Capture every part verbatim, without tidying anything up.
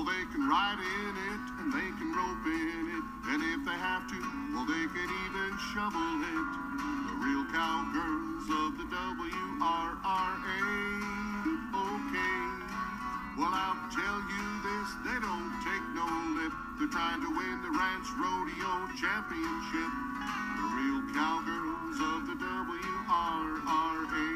well, they can ride in it, and they can rope in it, and if they have to, well, they can even shovel it. The real cowgirls of the W R R A, okay. Well, I'll tell you this, they don't take no lip. They're trying to win the Ranch Rodeo Championship. The real cowgirls of the W R R A.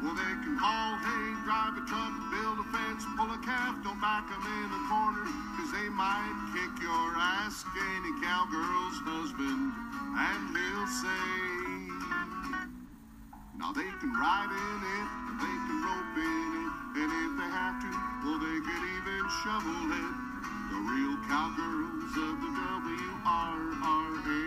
Well, they can haul hay, drive a truck, build a fence, pull a calf, don't back them in a corner, cause they might kick your ass, any cowgirl's husband, and he'll say. Now they can ride in it, and they can rope in it, and if they have to, well, they could even shovel it. The real cowgirls of the W R R A.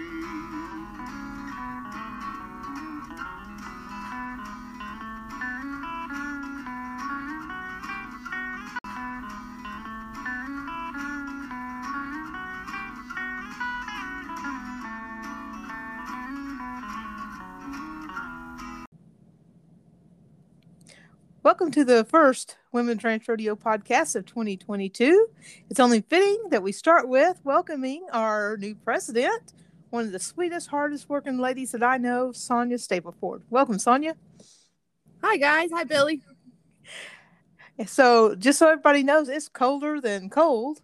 Welcome to the first Women's Ranch Rodeo podcast of twenty twenty-two. It's only fitting that we start with welcoming our new president, one of the sweetest, hardest working ladies that I know, Sonia Stapleford. Welcome, Sonia. Hi, guys. Hi, Billy. So just so everybody knows, it's colder than cold.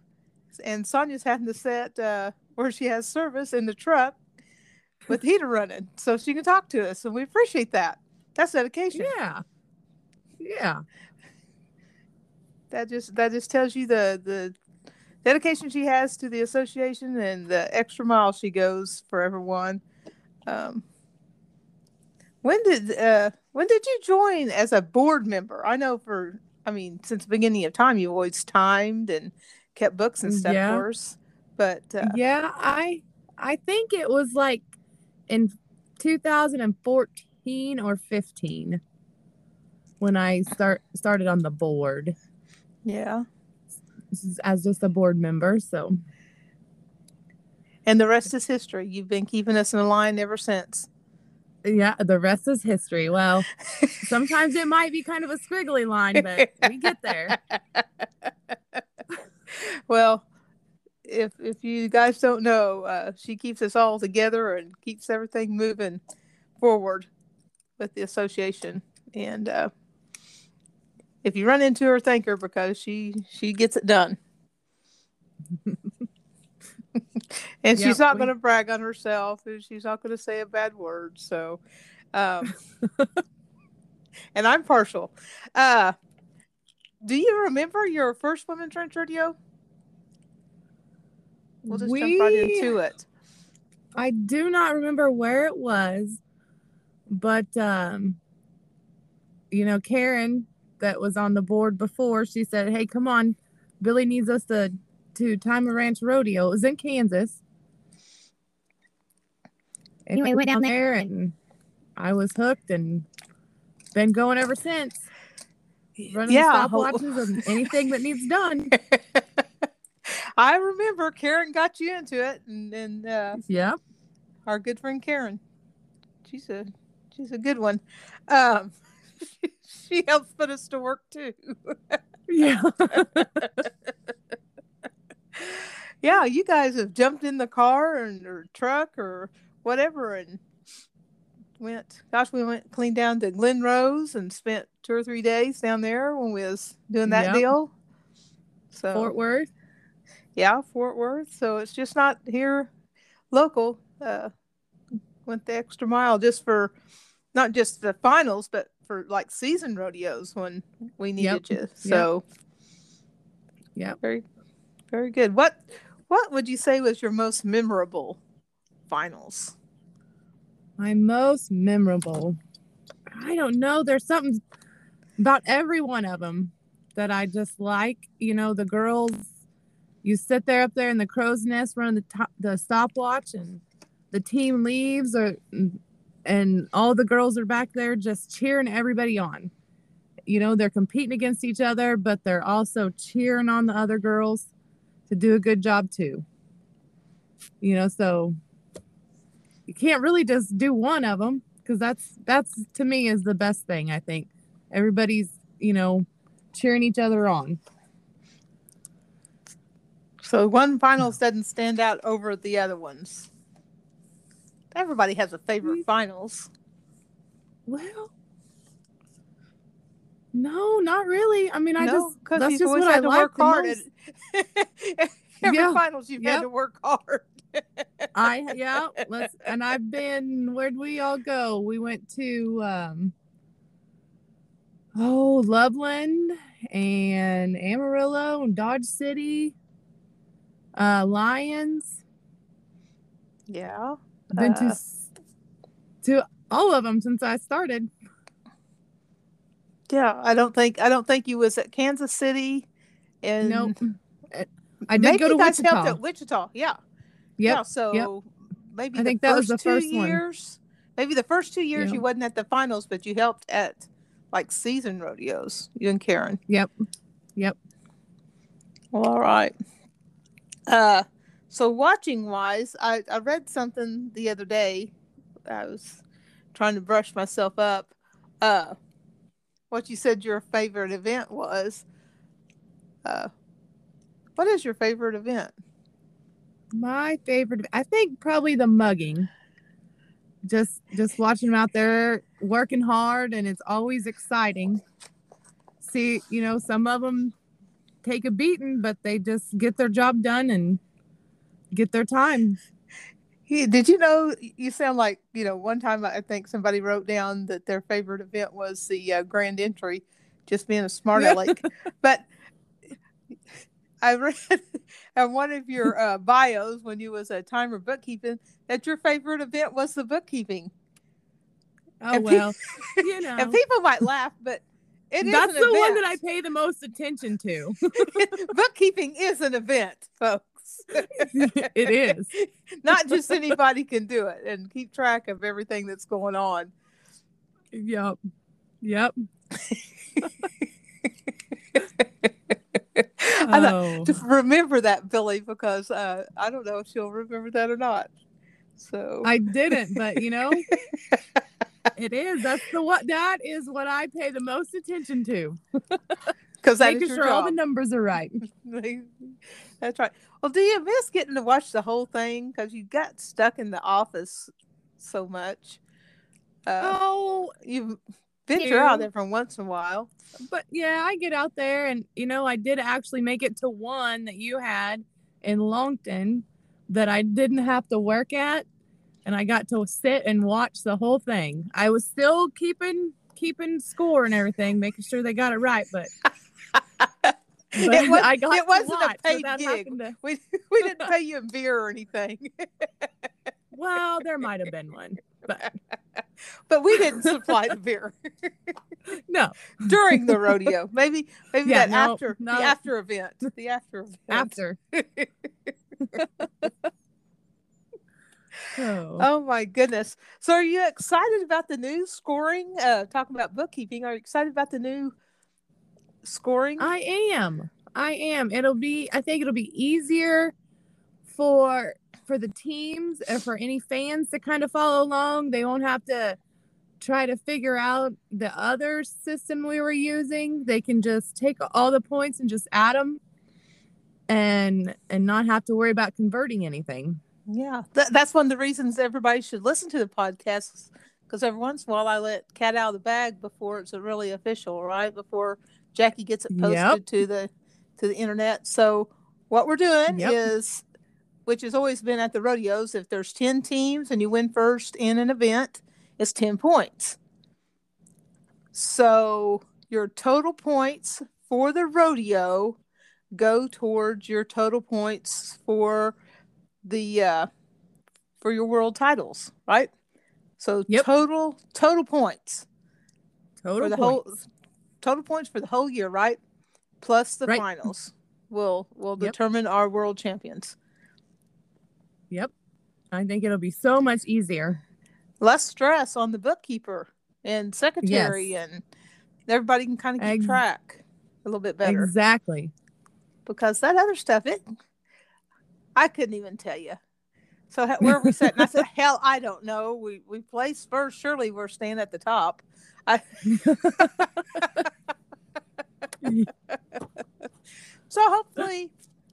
And Sonia's having to sit uh, where she has service in the truck with the heater running so she can talk to us. And we appreciate that. That's dedication. Yeah. Yeah, that just that just tells you the, the dedication she has to the association and the extra mile she goes for everyone. Um, when did uh, when did you join as a board member? I know for I mean since the beginning of time you always timed and kept books and stuff yeah. for us. But uh, yeah, I I think it was like in two thousand fourteen or fifteen. When I start started on the board. Yeah. As just a board member, so. And the rest is history. You've been keeping us in the line ever since. Yeah, the rest is history. Well, sometimes it might be kind of a squiggly line, but we get there. Well, if if you guys don't know, uh, she keeps us all together and keeps everything moving forward with the association. And, uh, if you run into her, thank her because she, she gets it done. And yep, she's not we... going to brag on herself. And she's not going to say a bad word. So, um, and I'm partial. Uh, do you remember your first Women's Ranch Rodeo? We'll just we... jump right into it. I do not remember where it was, but, um, you know, Karen that was on the board before, she said, hey, come on, Billy needs us to, to time a ranch rodeo. It was in Kansas. And anyway, we went down there and I was hooked and been going ever since. Running yeah. stopwatches and anything that needs done. I remember Karen got you into it. And, and uh, yeah, our good friend Karen, she's a, she's a good one. Um, She helps put us to work too. Yeah. Yeah, you guys have jumped in the car and or truck or whatever and went gosh, we went clean down to Glen Rose and spent two or three days down there when we was doing that yep. deal. So Fort Worth. Yeah, Fort Worth. So it's just not here local. Uh went the extra mile just for not just the finals, but for like season rodeos when we needed yep. you. So yeah, very, very good. What, what would you say was your most memorable finals? My most memorable, I don't know. There's something about every one of them that I just like, you know, the girls, you sit there up there in the crow's nest, running the top, the stopwatch and the team leaves or, and all the girls are back there just cheering everybody on. You know, they're competing against each other, but they're also cheering on the other girls to do a good job too. You know, so you can't really just do one of them because that's, that's to me is the best thing, I think. Everybody's, you know, cheering each other on. So one vinyl doesn't stand out over the other ones. Everybody has a favorite vinyls. Well, no, not really. I mean, I no, just because that's just what I like work hard at. Every yeah. finals you've yep. had to work hard. I yeah, let's, and I've been. Where'd we all go? We went to um, oh Loveland and Amarillo and Dodge City, uh, Lions. Yeah, been uh, to to all of them since I started. Yeah, I don't think I don't think you was at Kansas City, and nope. I did maybe go to guys Wichita. Helped at Wichita, yeah, yep. yeah. So yep. maybe I the think that first was the two first years. One. Maybe the first two years yep. you wasn't at the finals, but you helped at like season rodeos. You and Karen. Yep, yep. Well, all right. Uh, so watching wise, I I read something the other day. I was trying to brush myself up. Uh, what you said your favorite event was. Uh. What is your favorite event? My favorite, I think probably the mugging. Just just watching them out there working hard, and it's always exciting. See, you know, some of them take a beating, but they just get their job done and get their time. He, did you know, you sound like, you know, one time I think somebody wrote down that their favorite event was the uh, grand entry, just being a smart aleck. But I read in one of your uh, bios when you was a timer bookkeeping that your favorite event was the bookkeeping. Oh, and well, people, you know. And people might laugh, but it is an event. That's the one that I pay the most attention to. Bookkeeping is an event, folks. It is. Not just anybody can do it and keep track of everything that's going on. Yep. Yep. I know, just remember that, Billy, because uh, I don't know if she'll remember that or not. So I didn't, but you know, it is. That's the what. That is what I pay the most attention to, because making sure job. all the numbers are right. That's right. Well, do you miss getting to watch the whole thing because you got stuck in the office so much? Uh, oh, you. Venture out there from once in a while. But yeah, I get out there, and you know, I did actually make it to one that you had in Longton that I didn't have to work at, and I got to sit and watch the whole thing. I was still keeping keeping score and everything, making sure they got it right, but, but it, was, I got it wasn't a paid gig. To... we, we didn't pay you a beer or anything. Well, there might have been one, but but we didn't supply the beer. No, during the rodeo, maybe maybe yeah, that no, after no. the after event, the after event. after. oh. oh my goodness! So, are you excited about the new scoring? Uh, talking about bookkeeping, are you excited about the new scoring? I am. I am. It'll be. I think it'll be easier for. for the teams and for any fans to kind of follow along. They won't have to try to figure out the other system we were using. They can just take all the points and just add them and and not have to worry about converting anything. Yeah, Th- that's one of the reasons everybody should listen to the podcast, because every once in a while I let cat out of the bag before it's really official, right? Before Jackie gets it posted yep. to the to the internet. So what we're doing yep. is... which has always been at the rodeos, if there's ten teams and you win first in an event, it's ten points. So your total points for the rodeo go towards your total points for the uh, for your world titles, right? So yep. total total points, total for the points. whole total points for the whole year, right? Plus the right. finals will will yep. determine our world champions. Yep. I think it'll be so much easier. Less stress on the bookkeeper and secretary yes. and everybody can kind of keep Eg- track a little bit better. Exactly. Because that other stuff, it I couldn't even tell you. So where are we sitting? I said, hell, I don't know. We we placed first. Surely we're staying at the top. I... So hopefully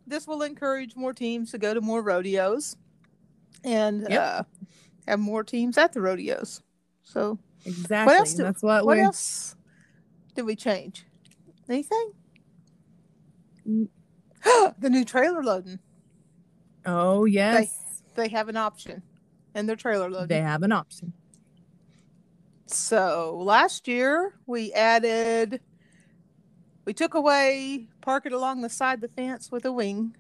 this will encourage more teams to go to more rodeos and yep. uh, have more teams at the rodeos. So exactly. What else do, That's what, what we're... else did we change? Anything? The new trailer loading. Oh, yes. They, they have an option in their trailer loading. They have an option. So last year we added, we took away park it along the side of the fence with a wing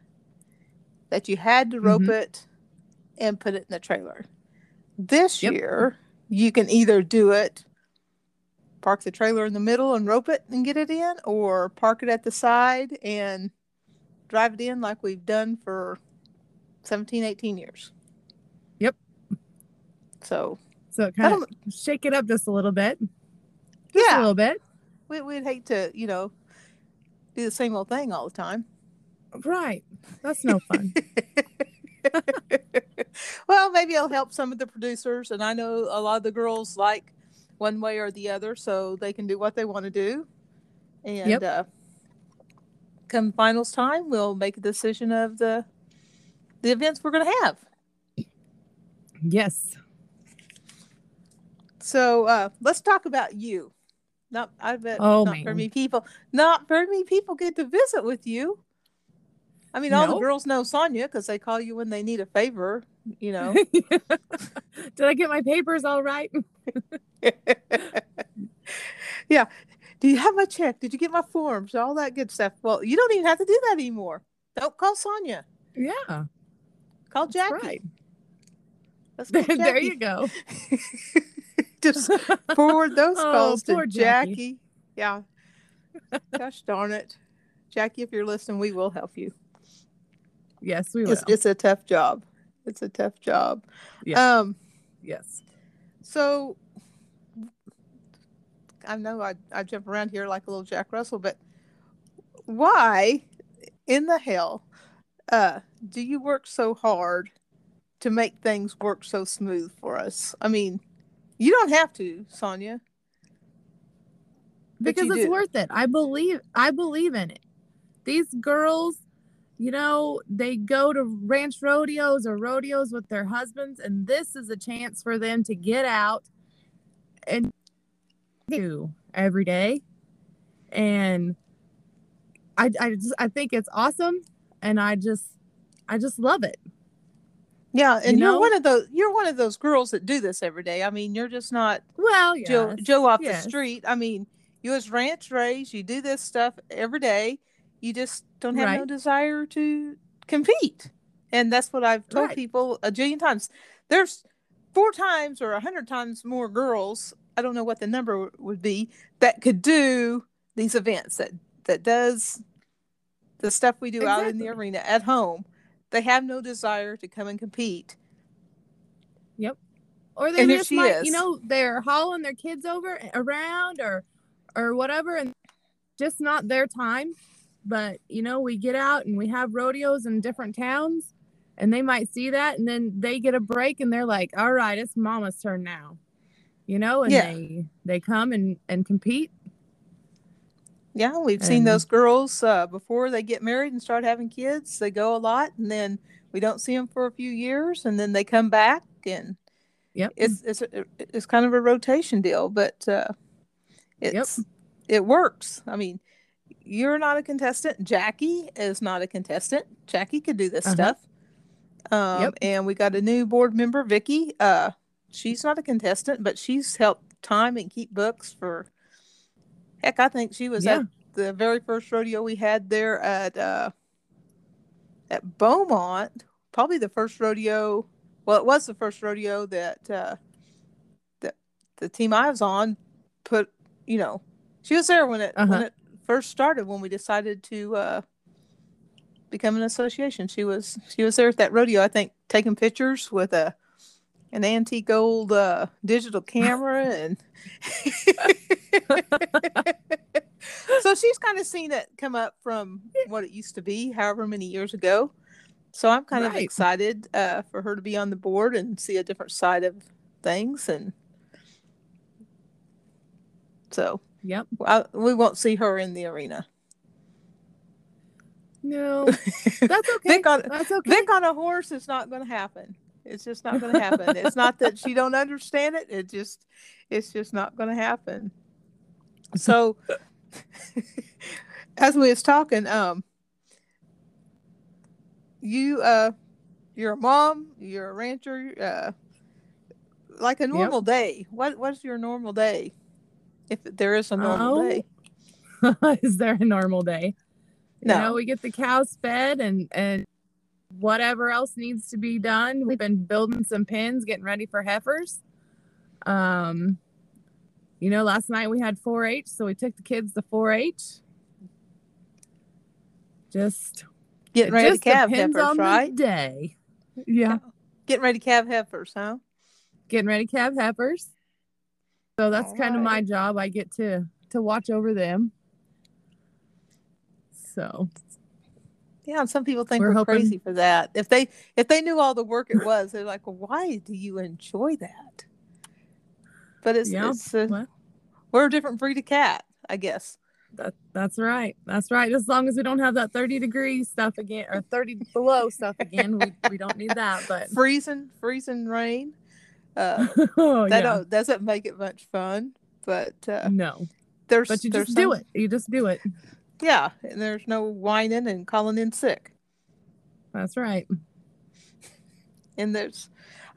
that you had to rope mm-hmm. it and put it in the trailer. This yep. year you can either do it, park the trailer in the middle and rope it and get it in, or park it at the side and drive it in like we've done for seventeen, eighteen years. Yep. So. So it kind of shake it up just a little bit. Just yeah. a little bit. We, we'd hate to, you know, do the same old thing all the time. Right. That's no fun. Well, maybe it'll help some of the producers. And I know a lot of the girls like one way or the other, so they can do what they want to do. And yep. uh, come finals time, we'll make a decision of the the events we're going to have. Yes. So uh, let's talk about you. Not I bet oh, not man. very many people. Not very many people get to visit with you. I mean, no. all the girls know Sonia because they call you when they need a favor. You know. Did I get my papers all right? Yeah. Do you have my check? Did you get my forms? All that good stuff. Well, you don't even have to do that anymore. Don't call Sonia. Yeah. Call Jackie. Right. Let's call Jackie. There you go. Just forward those oh, calls to Jackie. Jackie. Yeah. Gosh darn it. Jackie, if you're listening, we will help you. Yes, we will. It's, it's a tough job. It's a tough job. Yes. Um, yes. So I know I, I jump around here like a little Jack Russell, but why in the hell uh, do you work so hard to make things work so smooth for us? I mean, you don't have to, Sonia. Because it's do. worth it. I believe I believe in it. These girls, you know, they go to ranch rodeos or rodeos with their husbands, and this is a chance for them to get out and do every day. And I I just, I think it's awesome, and I just I just love it. Yeah, and you know? you're one of those you're one of those girls that do this every day. I mean, you're just not well, yes, Joe, Joe off yes. the street. I mean, you as ranch raised, you do this stuff every day. You just don't have right. no desire to compete, and that's what I've told right. people a jillion times. There's four times or a hundred times more girls. I don't know what the number would be that could do these events that that does the stuff we do exactly. out in the arena at home. They have no desire to come and compete. Yep. Or they just might, is. you know, they're hauling their kids over around or, or whatever, and just not their time. But, you know, we get out and we have rodeos in different towns, and they might see that, and then they get a break and they're like, all right, it's mama's turn now, you know, and yeah. they, they come and, and compete. Yeah, we've seen those girls uh, before they get married and start having kids. They go a lot, and then we don't see them for a few years, and then they come back, and yep, it's it's a, it's kind of a rotation deal, but uh, it's yep. it works. I mean, you're not a contestant. Jackie is not a contestant. Jackie could do this uh-huh. stuff. Um, yep. And we got a new board member, Vicki. Uh, she's not a contestant, but she's helped time and keep books for. Heck, I think she was yeah. at the very first rodeo we had there at uh, at Beaumont. Probably the first rodeo. Well, it was the first rodeo that uh, that the team I was on put. You know, she was there when it uh-huh. when it first started. When we decided to uh, become an association, she was she was there at that rodeo. I think taking pictures with a an antique old uh, digital camera and. So she's kind of seen it come up from what it used to be however many years ago, so I'm kind right. of excited uh for her to be on the board and see a different side of things, and so yep I, we won't see her in the arena. No, that's okay. Vic on, that's okay. Vic on a horse is not going to happen. It's just not going to happen. It's not that she don't understand it. It just, it's just not going to happen. So as we was talking, um, you, uh, you're a mom, you're a rancher, uh, like a normal yep. day. What, what's your normal day? If there is a normal oh. day. Is there a normal day? No, you know, we get the cows fed and, and whatever else needs to be done. We've been building some pens, getting ready for heifers. Um, you know, last night we had four H, so we took the kids to four H. Just getting ready just to calve heifers, on right? The day. Yeah. Getting ready to calve heifers, huh? Getting ready to calve heifers. So that's All kind right. of my job. I get to, to watch over them. So, yeah, and some people think we're, we're hoping, crazy for that. If they if they knew all the work it was, they're like, well, "Why do you enjoy that?" But it's yeah, it's a, well, we're a different breed of cat, I guess. That that's right, that's right. As long as we don't have that thirty degree stuff again or thirty below stuff again, we we don't need that. But freezing freezing rain, uh, oh, that yeah. don't, doesn't make it much fun. But uh, no, there's but you there's just some, do it. You just do it. Yeah, and there's no whining and calling in sick. That's right. And there's,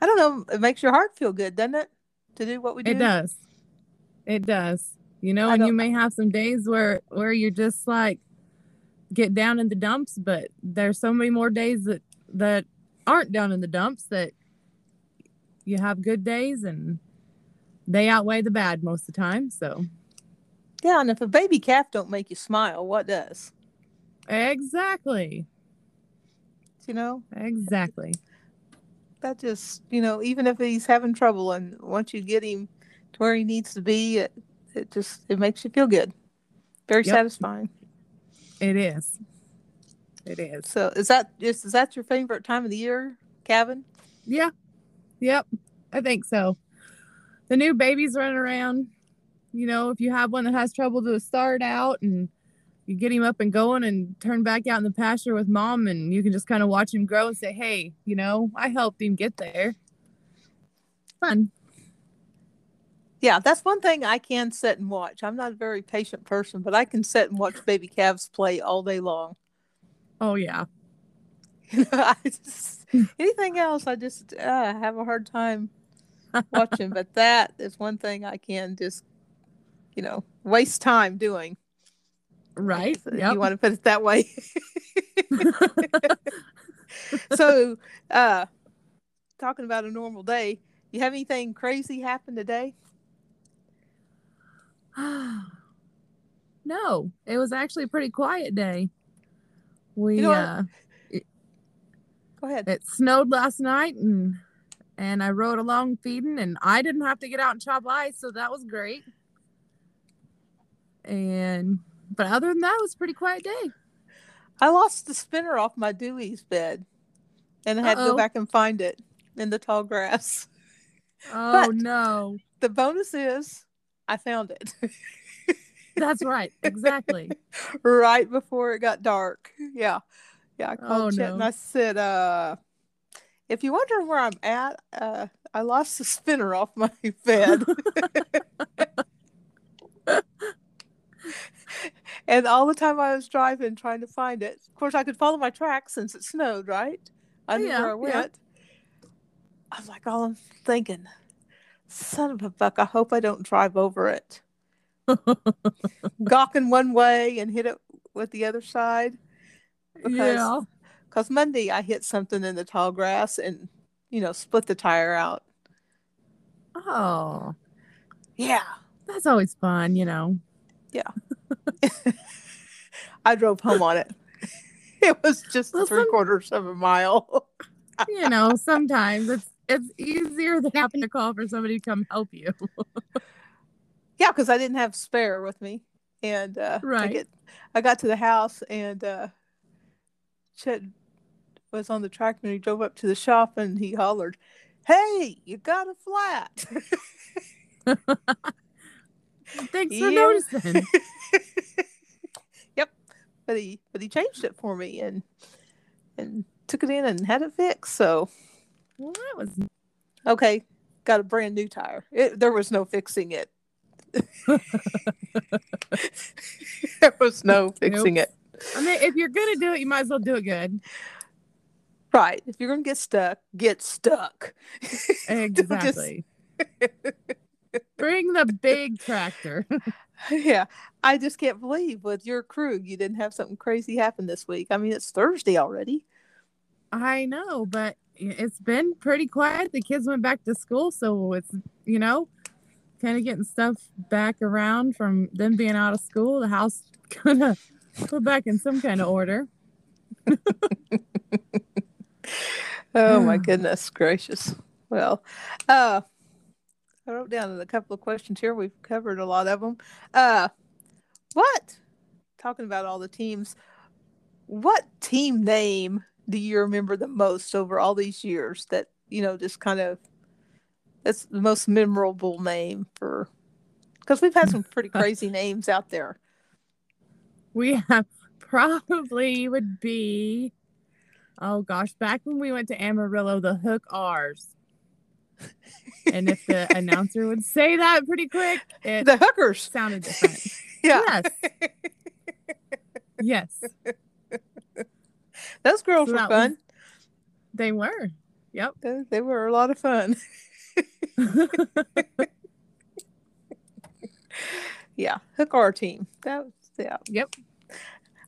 I don't know, it makes your heart feel good, doesn't it? To do what we do. It does. It does. You know, I and you may have some days where, where you're just like, get down in the dumps, but there's so many more days that, that aren't down in the dumps that you have good days and they outweigh the bad most of the time, so. Yeah, and if a baby calf don't make you smile, what does? Exactly. You know? Exactly. That just, you know, even if he's having trouble and once you get him to where he needs to be, it, it just, it makes you feel good. Very yep. satisfying. It is. It is. So is that, is, is that your favorite time of the year, Calvin? Yeah. Yep. I think so. The new babies running around. You know, if you have one that has trouble to start out and you get him up and going and turn back out in the pasture with mom and you can just kind of watch him grow and say, hey, you know, I helped him get there. Fun. Yeah, that's one thing I can sit and watch. I'm not a very patient person, but I can sit and watch baby calves play all day long. Oh, yeah. You know, I just, anything else, I just uh, have a hard time watching. But that is one thing I can just you know, waste time doing. Right. If yep. you want to put it that way. So, uh, talking about a normal day, you have anything crazy happen today? No, it was actually a pretty quiet day. We, you know uh, it, go ahead. It snowed last night and, and I rode along feeding and I didn't have to get out and chop ice. So that was great. And but other than that, it was a pretty quiet day. I lost the spinner off my Dewey's bed, and I had Uh-oh. to go back and find it in the tall grass. Oh but no! The bonus is I found it. That's right, exactly. Right before it got dark. Yeah, yeah. I called oh, Chet no. and I said, uh, "If you're wondering where I'm at, uh, I lost the spinner off my bed." And all the time I was driving trying to find it. Of course, I could follow my tracks since it snowed, right? I knew yeah, where I went. Yeah. I'm like, all I'm thinking, son of a buck, I hope I don't drive over it. Gawking one way and hit it with the other side. Because, yeah. Because Monday I hit something in the tall grass and, you know, split the tire out. Oh. Yeah. That's always fun, you know. Yeah. I drove home on it. It was just well, three some, quarters of a mile. You know, sometimes it's it's easier than having to call for somebody to come help you. Yeah, because I didn't have spare with me, and uh, right, I, get, I got to the house and uh, Chet was on the tractor and he drove up to the shop and he hollered, "Hey, you got a flat." Thanks for yeah. noticing. Yep. but he but he changed it for me and and took it in and had it fixed. So well, that was okay. Got a brand new tire. It, there was no fixing it. There was no fixing nope. it. I mean, if you're gonna do it, you might as well do it good. Right. If you're gonna get stuck, get stuck. Exactly. Just... Bring the big tractor. Yeah, I just can't believe with your crew you didn't have something crazy happen this week. I mean, it's Thursday already. I know, but it's been pretty quiet. The kids went back to school, so it's, you know, kind of getting stuff back around from them being out of school. The house kind of put back in some kind of order. Oh, my goodness gracious. Well, uh, I wrote down a couple of questions here. We've covered a lot of them. Uh, what? Talking about all the teams, what team name do you remember the most over all these years that, you know, just kind of, that's the most memorable name for, because we've had some pretty crazy names out there. We have probably would be, oh gosh, back when we went to Amarillo, the Hook R's. And if the announcer would say that pretty quick, it the hookers sounded different. Yeah. Yes. Yes. Those girls so were fun. Was, they were. Yep. They, they were a lot of fun. Yeah, Hook R team. That was, yeah. Yep.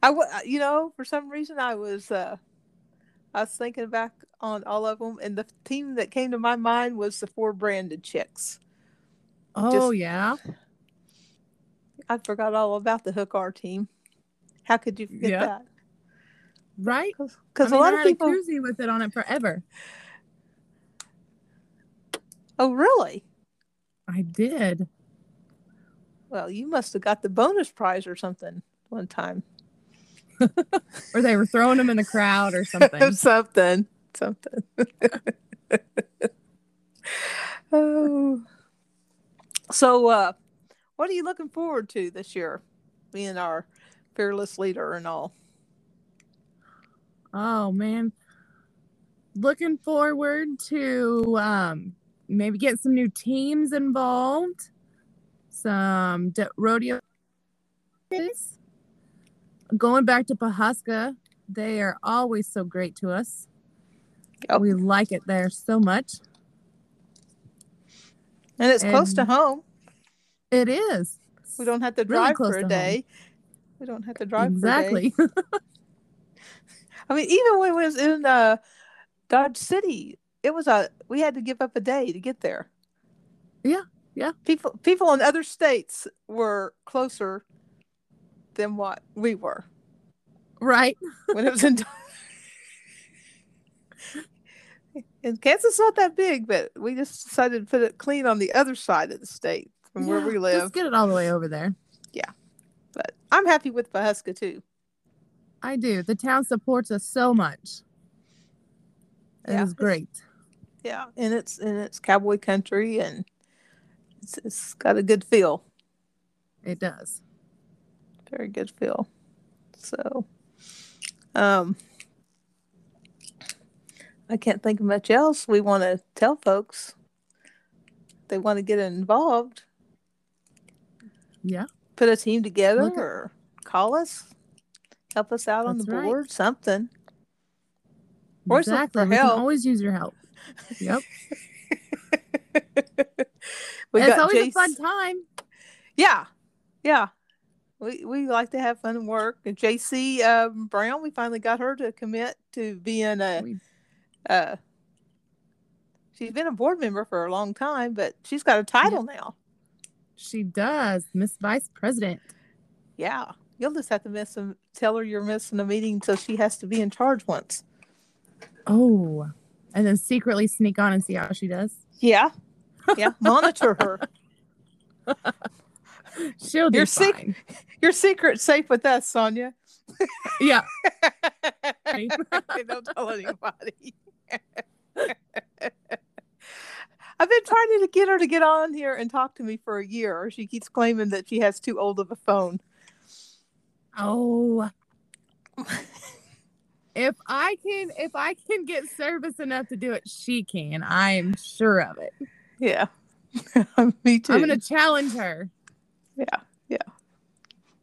I w- you know, for some reason I was uh, I was thinking back on all of them, and the team that came to my mind was the four branded chicks. Oh Just, yeah. I forgot all about the Hook R team. How could you forget yep. that? Right? Because I mean, a lot I had of people a koozie with it on it forever. Oh, really? I did. Well, you must have got the bonus prize or something one time. Or they were throwing them in the crowd or something. something. Something. Oh. So, uh, what are you looking forward to this year, being our fearless leader and all? Oh, man. Looking forward to... Um, maybe get some new teams involved, some de- rodeo. Going back to Pawhuska, they are always so great to us. Yep. We like it there so much. And it's and close to home. It is. We don't have to drive really for a day. Home. We don't have to drive exactly. for a day. Exactly. I mean, even when we was in uh, Dodge City, It was a, we had to give up a day to get there. Yeah. Yeah. People, people in other states were closer than what we were. Right. When it was in, and Kansas is not that big, but we just decided to put it clean on the other side of the state from yeah, where we live. Let's get it all the way over there. Yeah. But I'm happy with Pawhuska too. I do. The town supports us so much. It yeah, was great. Yeah, and it's and it's cowboy country, and it's, it's got a good feel. It does. Very good feel. So, um, I can't think of much else we want to tell folks. They want to get involved. Yeah. Put a team together at, or call us. Help us out on the board, right. Something. Exactly. For we help. Can always use your help. Yep. It's always J C. A fun time. Yeah. Yeah. We we like to have fun and work. And J C um, Brown, we finally got her to commit to being a we... uh she's been a board member for a long time, but she's got a title yeah. now. She does, Miss Vice President. Yeah. You'll just have to miss some tell her you're missing a meeting so she has to be in charge once. Oh, and then secretly sneak on and see how she does. Yeah. Yeah. Monitor her. She'll do your sec- fine. Your secret's safe with us, Sonia. Yeah. Don't tell anybody. I've been trying to get her to get on here and talk to me for a year. She keeps claiming that she has too old of a phone. Oh, If I can, if I can get service enough to do it, she can. I am sure of it. Yeah. Me too. I'm gonna challenge her. Yeah, yeah.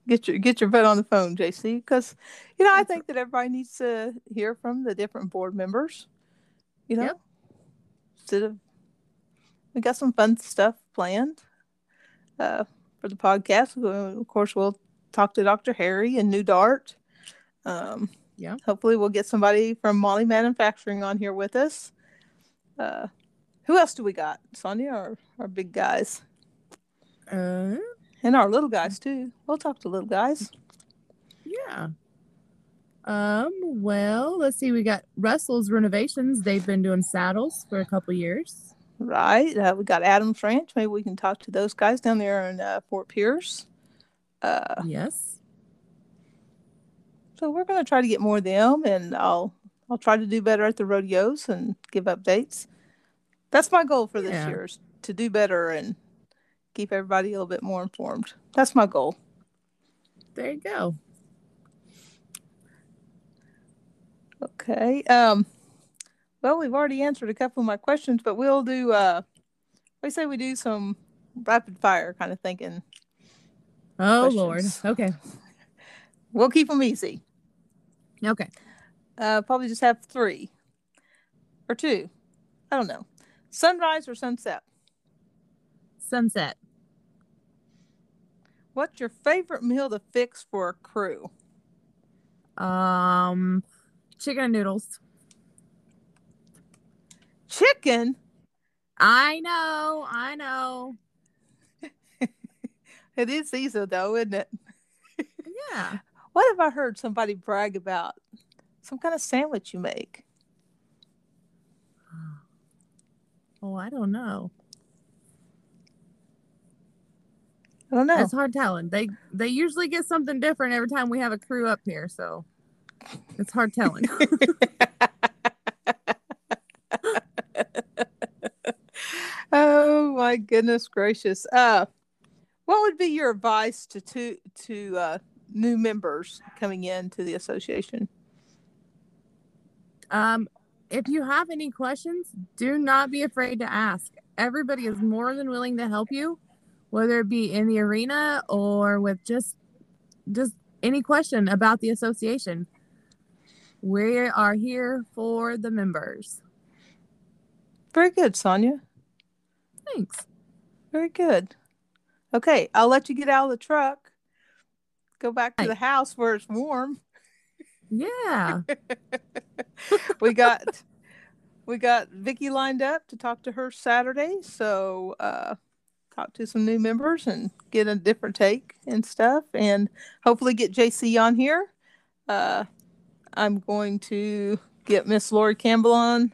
Get your get your butt on the phone, J C, because you know I think that everybody needs to hear from the different board members. You know, yep. Instead of we got some fun stuff planned uh, for the podcast. Of course, we'll talk to Doctor Harry and New Dart. Um, yeah. Hopefully, we'll get somebody from Molly Manufacturing on here with us. Uh, who else do we got, Sonia? Or our big guys? Uh. And our little guys, too. We'll talk to little guys. Yeah. Um. Well, let's see. We got Russell's Renovations. They've been doing saddles for a couple years. Right. Uh, we got Adam French. Maybe we can talk to those guys down there in uh, Fort Pierce. Uh, yes. So we're going to try to get more of them, and I'll I'll try to do better at the rodeos and give updates. That's my goal for this yeah. year, is to do better and keep everybody a little bit more informed. That's my goal. There you go. Okay. Um, well, we've already answered a couple of my questions, but we'll do, uh, we say we do some rapid fire kind of thinking. Oh, questions. Lord. Okay. We'll keep them easy. Okay. Uh, probably just have three or two. I don't know. Sunrise or sunset? Sunset. What's your favorite meal to fix for a crew? Um, chicken and noodles. Chicken? I know, I know. It is seasonal though, isn't it? Yeah. What have I heard somebody brag about? Some kind of sandwich you make. Oh, I don't know. I don't know. It's hard telling. They they usually get something different every time we have a crew up here, so it's hard telling. Oh my goodness gracious! Uh, what would be your advice to to to uh, new members coming into the association? Um, if you have any questions, do not be afraid to ask. Everybody is more than willing to help you. Whether it be in the arena or with just just any question about the association. We are here for the members. Very good, Sonia. Thanks. Very good. Okay, I'll let you get out of the truck. Go back to the house where it's warm. Yeah. We got we got Vicki lined up to talk to her Saturday, so uh talk to some new members and get a different take and stuff, and hopefully get J C on here. Uh, I'm going to get Miss Lori Campbell on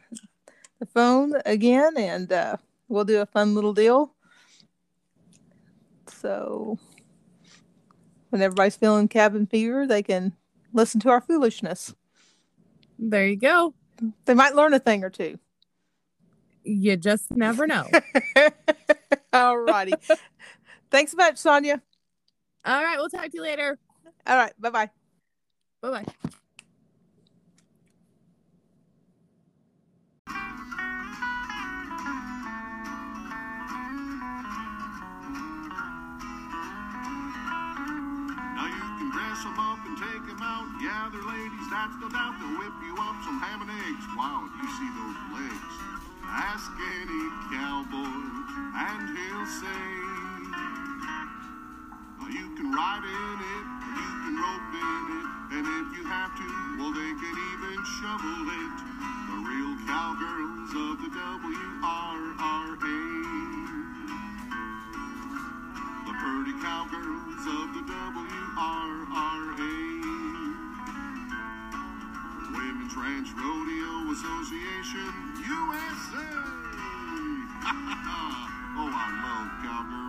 the phone again, and uh, we'll do a fun little deal. So when everybody's feeling cabin fever, they can listen to our foolishness. There you go. They might learn a thing or two. You just never know. All righty. Thanks so much, Sonia. All right. We'll talk to you later. All right. Bye-bye. Bye-bye. Now you can dress them up and take them out. Yeah, they're ladies. That's no doubt. They'll whip you up some ham and eggs. Wow, you see those legs. Ask any cowboy, and he'll say, well, you can ride in it, or you can rope in it, and if you have to, well, they can even shovel it. The real cowgirls of the W R R A. The pretty cowgirls of the W R R A. Women's Ranch Rodeo Association, U S A! Oh, I love cowgirls.